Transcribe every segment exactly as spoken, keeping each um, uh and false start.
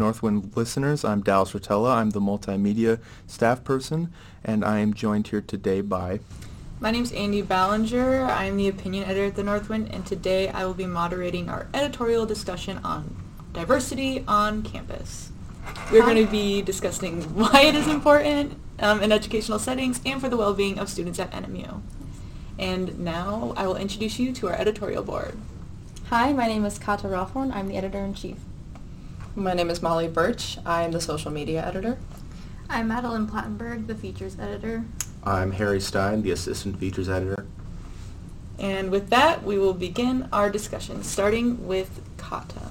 Northwind listeners. I'm Dallas Wiertella. I'm the multimedia staff person, and I am joined here today by... My name's Andy Balenger. I'm the opinion editor at the Northwind, and today I will be moderating our editorial discussion on diversity on campus. We're going to be discussing why it is important um, in educational settings and for the well-being of students at N M U. And now I will introduce you to our editorial board. Hi, my name is Katarina Rothhorn. I'm the editor-in-chief. My name is Molly Birch. I am the social media editor. I'm Madoline Plattenberg, the features editor. I'm Harry Stine, the assistant features editor. And with that, we will begin our discussion, starting with Kata.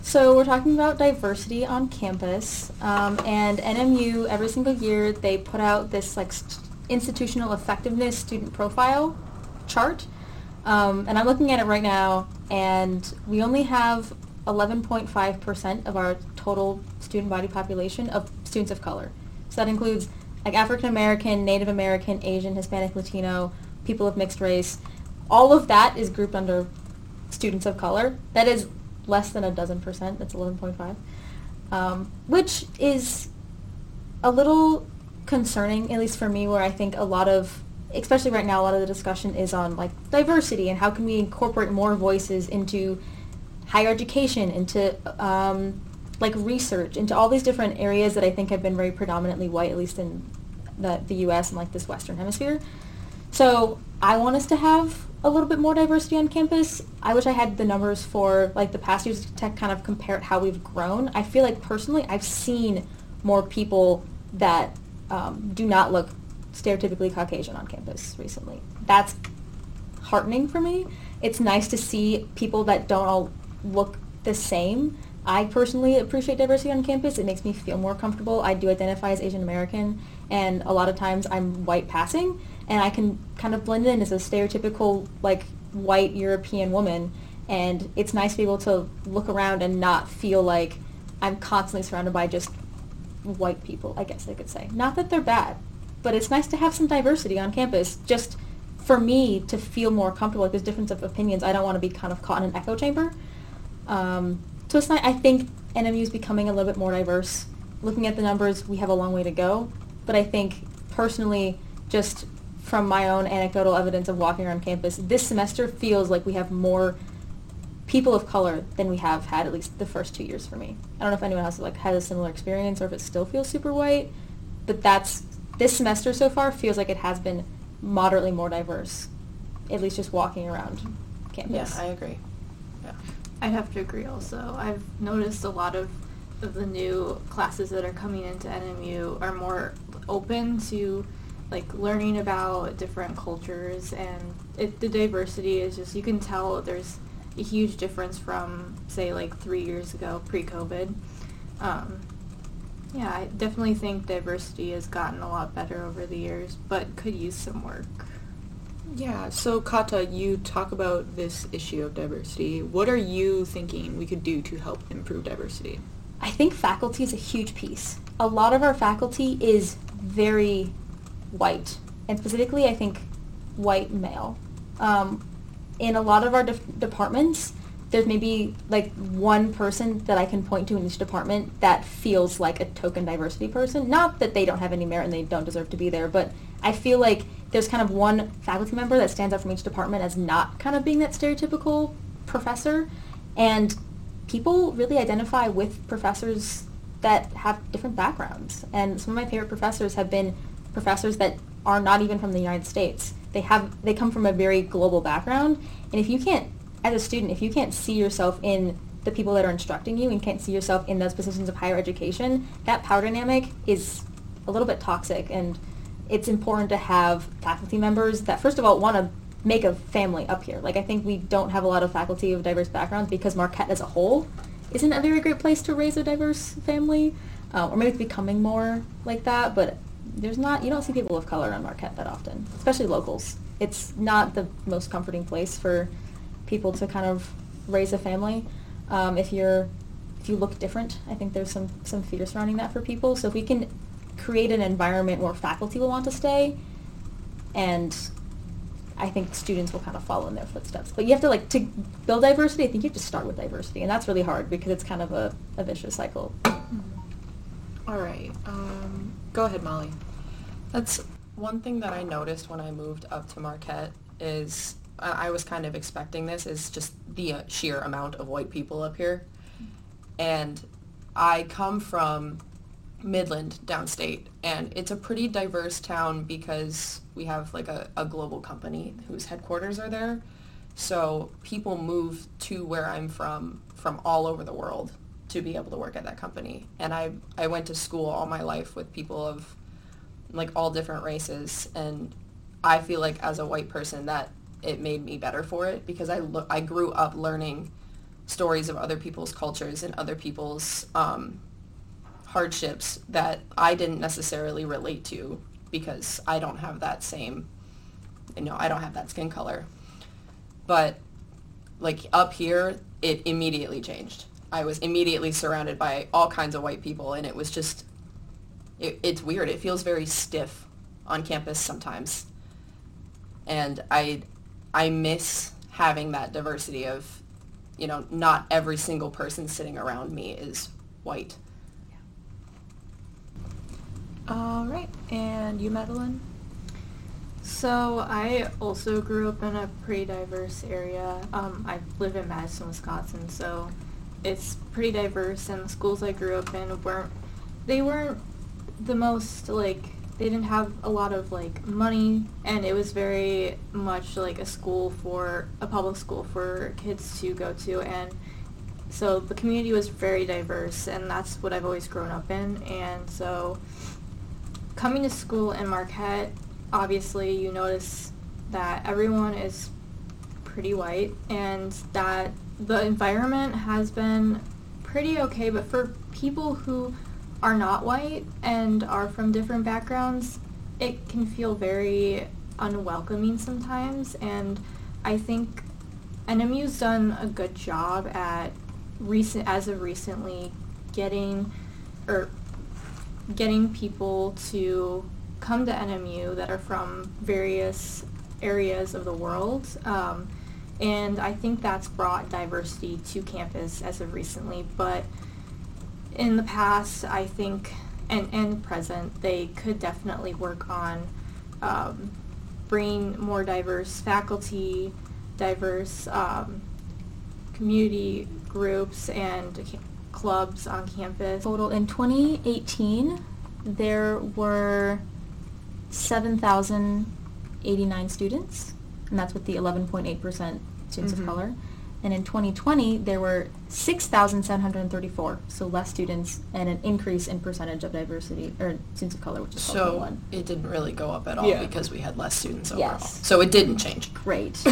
So we're talking about diversity on campus, um, and N M U, every single year, they put out this like st- institutional effectiveness student profile chart, um, and I'm looking at it right now, and we only have eleven point five percent of our total student body population of students of color. So that includes like African American, Native American, Asian, Hispanic, Latino, people of mixed race. All of that is grouped under students of color. That is less than a dozen percent. That's eleven point five, um, which is a little concerning, at least for me, where I think a lot of, especially right now, a lot of the discussion is on like diversity and how can we incorporate more voices into higher education, into um, like research, into all these different areas that I think have been very predominantly white, at least in the, the U S and like this Western hemisphere. So I want us to have a little bit more diversity on campus. I wish I had the numbers for like the past years to kind of compare how we've grown. I feel like personally I've seen more people that um, do not look stereotypically Caucasian on campus recently. That's heartening for me. It's nice to see people that don't all look the same. I personally appreciate diversity on campus. It makes me feel more comfortable. I do identify as Asian American, and a lot of times I'm white passing, and I can kind of blend in as a stereotypical like white European woman, and it's nice to be able to look around and not feel like I'm constantly surrounded by just white people, I guess I could say. Not that they're bad, but it's nice to have some diversity on campus just for me to feel more comfortable. Like, there's difference of opinions. I don't want to be kind of caught in an echo chamber. Um, so it's not, I think N M U is becoming a little bit more diverse. Looking at the numbers, we have a long way to go, but I think personally, just from my own anecdotal evidence of walking around campus, this semester feels like we have more people of color than we have had at least the first two years for me. I don't know if anyone else like has a similar experience or if it still feels super white, but that's, this semester so far feels like it has been moderately more diverse, at least just walking around campus. Yeah, I agree. Yeah. I'd have to agree also. I've noticed a lot of, of the new classes that are coming into N M U are more open to like learning about different cultures, and it, the diversity is just, you can tell there's a huge difference from say like three years ago pre-COVID. Um, yeah, I definitely think diversity has gotten a lot better over the years, but could use some work. Yeah, so Kata, you talk about this issue of diversity. What are you thinking we could do to help improve diversity? I think faculty is a huge piece. A lot of our faculty is very white, and specifically I think white male. Um, in a lot of our de- departments, there's maybe like one person that I can point to in each department that feels like a token diversity person. Not that they don't have any merit and they don't deserve to be there, but I feel like there's kind of one faculty member that stands out from each department as not kind of being that stereotypical professor, and people really identify with professors that have different backgrounds. And some of my favorite professors have been professors that are not even from the United States. They have they come from a very global background, and if you can't, as a student, if you can't see yourself in the people that are instructing you and can't see yourself in those positions of higher education, that power dynamic is a little bit toxic, and it's important to have faculty members that, first of all, want to make a family up here. Like, I think we don't have a lot of faculty of diverse backgrounds because Marquette as a whole isn't a very great place to raise a diverse family, uh, or maybe it's becoming more like that, but there's not, you don't see people of color on Marquette that often, especially locals. It's not the most comforting place for people to kind of raise a family. Um, if you're, if you look different, I think there's some, some fear surrounding that for people. So if we can create an environment where faculty will want to stay and I think students will kind of follow in their footsteps. But you have to, like, to build diversity, I think you have to start with diversity, and that's really hard because it's kind of a, a vicious cycle. All right. Um, go ahead, Molly. That's one thing that I noticed when I moved up to Marquette is, I, I was kind of expecting this, is just the sheer amount of white people up here. And I come from Midland, downstate, and it's a pretty diverse town because we have like a, a global company whose headquarters are there. So people move to where I'm from from all over the world to be able to work at that company. And I I went to school all my life with people of like all different races, and I feel like as a white person that it made me better for it because I lo- I grew up learning stories of other people's cultures and other people's um hardships that I didn't necessarily relate to because I don't have that same, you know, I don't have that skin color. But like up here, it immediately changed. I was immediately surrounded by all kinds of white people, and it was just, it, it's weird. It feels very stiff on campus sometimes. And I, I miss having that diversity of, you know, not every single person sitting around me is white. All right, and you, Madeline? So I also grew up in a pretty diverse area. Um, I live in Madison, Wisconsin, so it's pretty diverse, and the schools I grew up in weren't, they weren't the most, like, they didn't have a lot of, like, money, and it was very much like a school for, a public school for kids to go to, and so the community was very diverse, and that's what I've always grown up in, and so coming to school in Marquette, obviously you notice that everyone is pretty white and that the environment has been pretty okay, but for people who are not white and are from different backgrounds, it can feel very unwelcoming sometimes, and I think N M U's done a good job at recent, as of recently, getting or getting people to come to N M U that are from various areas of the world, um, and I think that's brought diversity to campus as of recently, but in the past, I think, and, and present, they could definitely work on um, bringing more diverse faculty, diverse um, community groups, and clubs on campus. Total in twenty eighteen, there were seven thousand eighty-nine students, and that's with the eleven point eight percent students mm-hmm. of color. And in twenty twenty, there were six thousand seven hundred thirty-four, so less students and an increase in percentage of diversity, or students of color, which is so one. So it didn't really go up at all yeah. because we had less students overall. Yes. So it didn't change. Great.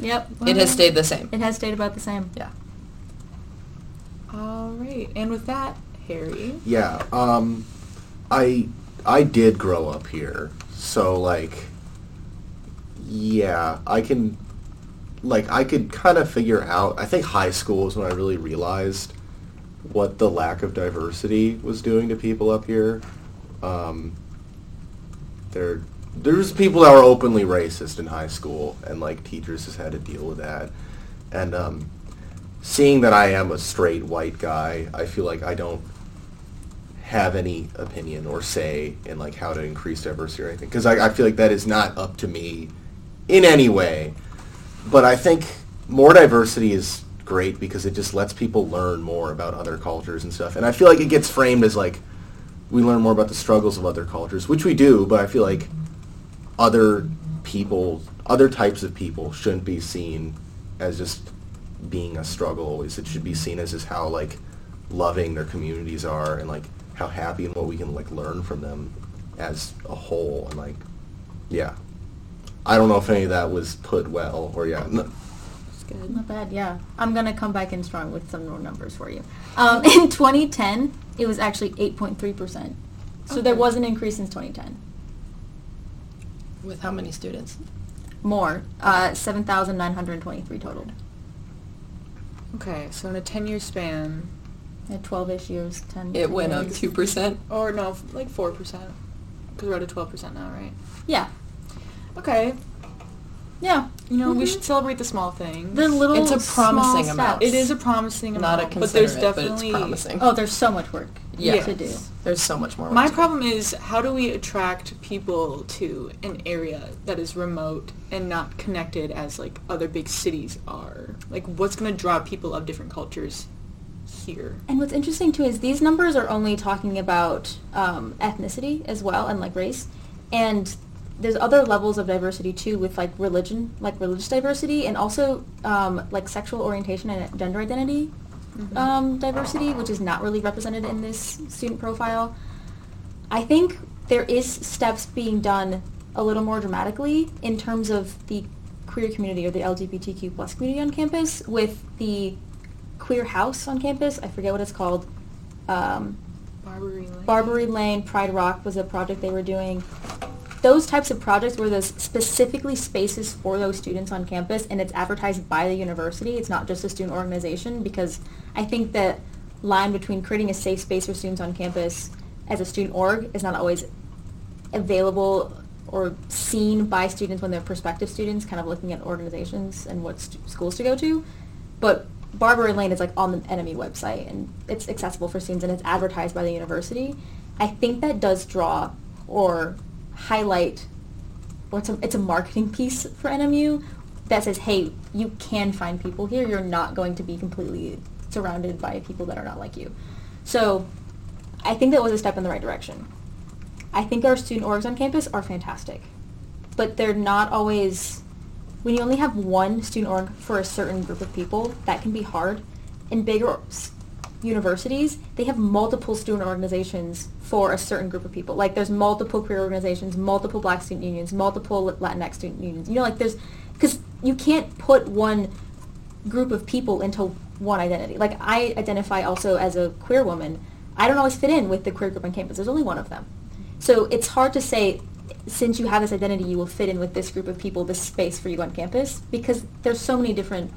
Yep. Well, it has stayed the same. It has stayed about the same. Yeah. All right, and with that, Harry. Yeah, um, I I did grow up here, so like, yeah, I can, like, I could kind of figure out. I think high school is when I really realized what the lack of diversity was doing to people up here. Um, there, there's people that were openly racist in high school, and like teachers just had to deal with that, and um. Seeing that I am a straight white guy, I feel like I don't have any opinion or say in like how to increase diversity or anything, because I, I feel like that is not up to me in any way. But I think more diversity is great because it just lets people learn more about other cultures and stuff. And I feel like it gets framed as like we learn more about the struggles of other cultures, which we do, but I feel like other people, other types of people shouldn't be seen as just being a struggle always. It should be seen as is how like loving their communities are and like how happy and what we can like learn from them as a whole. And like, yeah, I don't know if any of that was put well or yeah. No. That's good. Not bad. Yeah, I'm gonna come back in strong with some more numbers for you. Um, in twenty ten, it was actually eight point three percent. So okay. There was an increase since twenty ten. With how many students? More, uh, seven thousand nine hundred twenty-three total. Okay, so in a ten-year span... At twelve-ish years, ten... It went up two percent? Or no, like four percent. Because we're at a twelve percent now, right? Yeah. okay, yeah, you know, mm-hmm. we should celebrate the small things. The little It's a promising amount. It is a promising amount. Not a considerate, but, there's definitely, but it's promising. Oh, there's so much work yes. to do. There's so much more work My to problem do. Is how do we attract people to an area that is remote and not connected as, like, other big cities are? Like, what's going to draw people of different cultures here? And what's interesting, too, is these numbers are only talking about um, ethnicity as well and, like, race. And there's other levels of diversity, too, with, like, religion, like, religious diversity, and also, um, like, sexual orientation and gender identity mm-hmm. um, diversity, which is not really represented in this student profile. I think there is steps being done a little more dramatically in terms of the queer community or the L G B T Q plus community on campus with the queer house on campus. I forget what it's called. Um, Barbary Lane. Barbary Lane, Pride Rock was a project they were doing. Those types of projects where there's specifically spaces for those students on campus, and it's advertised by the university. It's not just a student organization, because I think that line between creating a safe space for students on campus as a student org is not always available or seen by students when they're prospective students kind of looking at organizations and what st- schools to go to. But Barbary Lane is like on the N M E website, and it's accessible for students, and it's advertised by the university. I think that does draw or highlight, or it's a, it's a marketing piece for N M U that says, hey, you can find people here. You're not going to be completely surrounded by people that are not like you. So I think that was a step in the right direction. I think our student orgs on campus are fantastic, but they're not always, when you only have one student org for a certain group of people, that can be hard. In bigger universities, they have multiple student organizations for a certain group of people. Like, there's multiple queer organizations, multiple black student unions, multiple Latinx student unions. You know, like, there's, because you can't put one group of people into one identity. Like, I identify also as a queer woman. I don't always fit in with the queer group on campus. There's only one of them. So it's hard to say, since you have this identity, you will fit in with this group of people, this space for you on campus, because there's so many different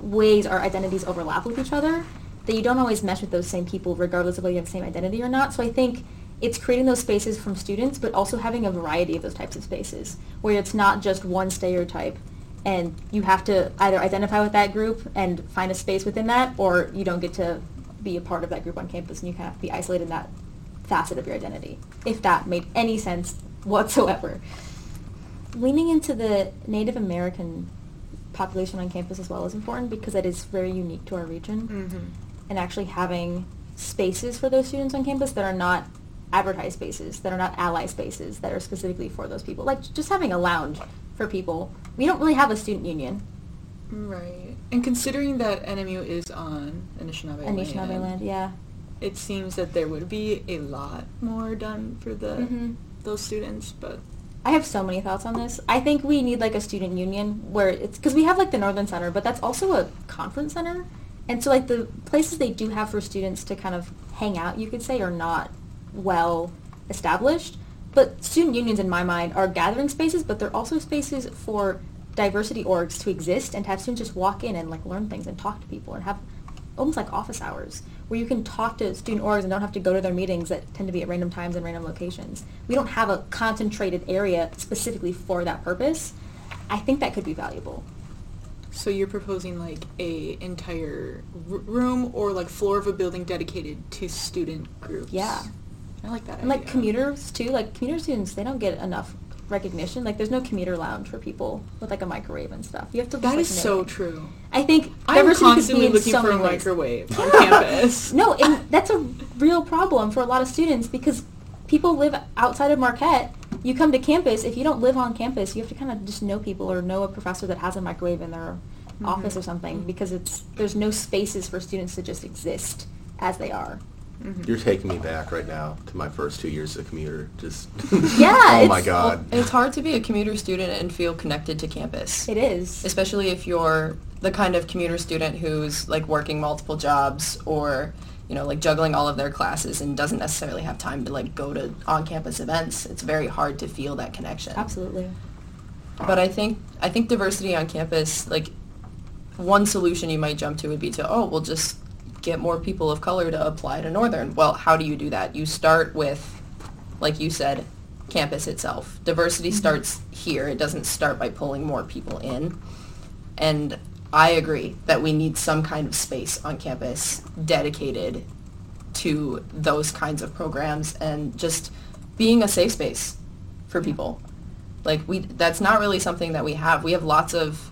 ways our identities overlap with each other that you don't always mesh with those same people regardless of whether you have the same identity or not. So I think it's creating those spaces from students, but also having a variety of those types of spaces where it's not just one stereotype and you have to either identify with that group and find a space within that, or you don't get to be a part of that group on campus and you kind of have to be isolated in that facet of your identity, if that made any sense whatsoever. Leaning into the Native American population on campus as well is important, because that is very unique to our region. Mm-hmm. And actually having spaces for those students on campus that are not advertised spaces, that are not ally spaces, that are specifically for those people. Like, just having a lounge for people. We don't really have a student union. Right. And considering that N M U is on Anishinaabe Land. Anishinaabe Land, yeah. It seems that there would be a lot more done for the mm-hmm. those students, but I have so many thoughts on this. I think we need, like, a student union where it's, because we have, like, the Northern Center, but that's also a conference center. And so, like, the places they do have for students to kind of hang out, you could say, are not well established. But student unions, in my mind, are gathering spaces, but they're also spaces for diversity orgs to exist and to have students just walk in and, like, learn things and talk to people and have almost like office hours where you can talk to student orgs and don't have to go to their meetings that tend to be at random times and random locations. We don't have a concentrated area specifically for that purpose. I think that could be valuable. So you're proposing, like, a entire r- room or, like, floor of a building dedicated to student groups? Yeah. I like that and idea. Like, commuters, too. Like, commuter students, they don't get enough recognition. Like, there's no commuter lounge for people with, like, a microwave and stuff. You have to that just, is like, so true. I think I'm constantly looking so for a microwave ways. On campus. No, and that's a real problem for a lot of students, because people live outside of Marquette. You come to campus, if you don't live on campus, you have to kind of just know people or know a professor that has a microwave in their mm-hmm. office or something, because it's there's no spaces for students to just exist as they are. Mm-hmm. You're taking me back right now to my first two years as a commuter. Just yeah, oh my God! It's hard to be a commuter student and feel connected to campus. It is, especially if you're the kind of commuter student who's, like, working multiple jobs or, you know, like, juggling all of their classes and doesn't necessarily have time to, like, go to on-campus events. It's very hard to feel that connection. Absolutely. But I think I think diversity on campus, like, one solution you might jump to would be to oh, we'll just get more people of color to apply to Northern. Well, how do you do that? You start with, like you said, campus itself. Diversity starts here. It doesn't start by pulling more people in. And I agree that we need some kind of space on campus dedicated to those kinds of programs and just being a safe space for people. Like, we, that's not really something that we have. We have lots of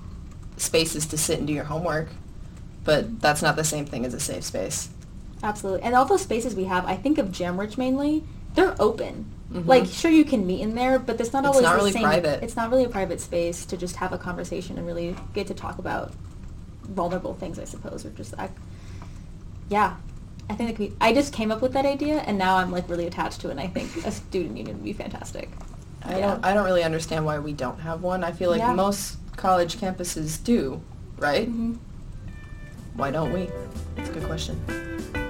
spaces to sit and do your homework, but that's not the same thing as a safe space. Absolutely. And all those spaces we have, I think of Jamrich mainly, they're open. Mm-hmm. Like, sure, you can meet in there, but it's not always the same. It's not really private. It's not really a private space to just have a conversation and really get to talk about vulnerable things, I suppose, or just, I, yeah. I think that could be, I just came up with that idea, and now I'm, like, really attached to it, and I think a student union would be fantastic. I yeah. don't I don't really understand why we don't have one. I feel like yeah. most college campuses do, right? Mm-hmm. Why don't we? That's a good question.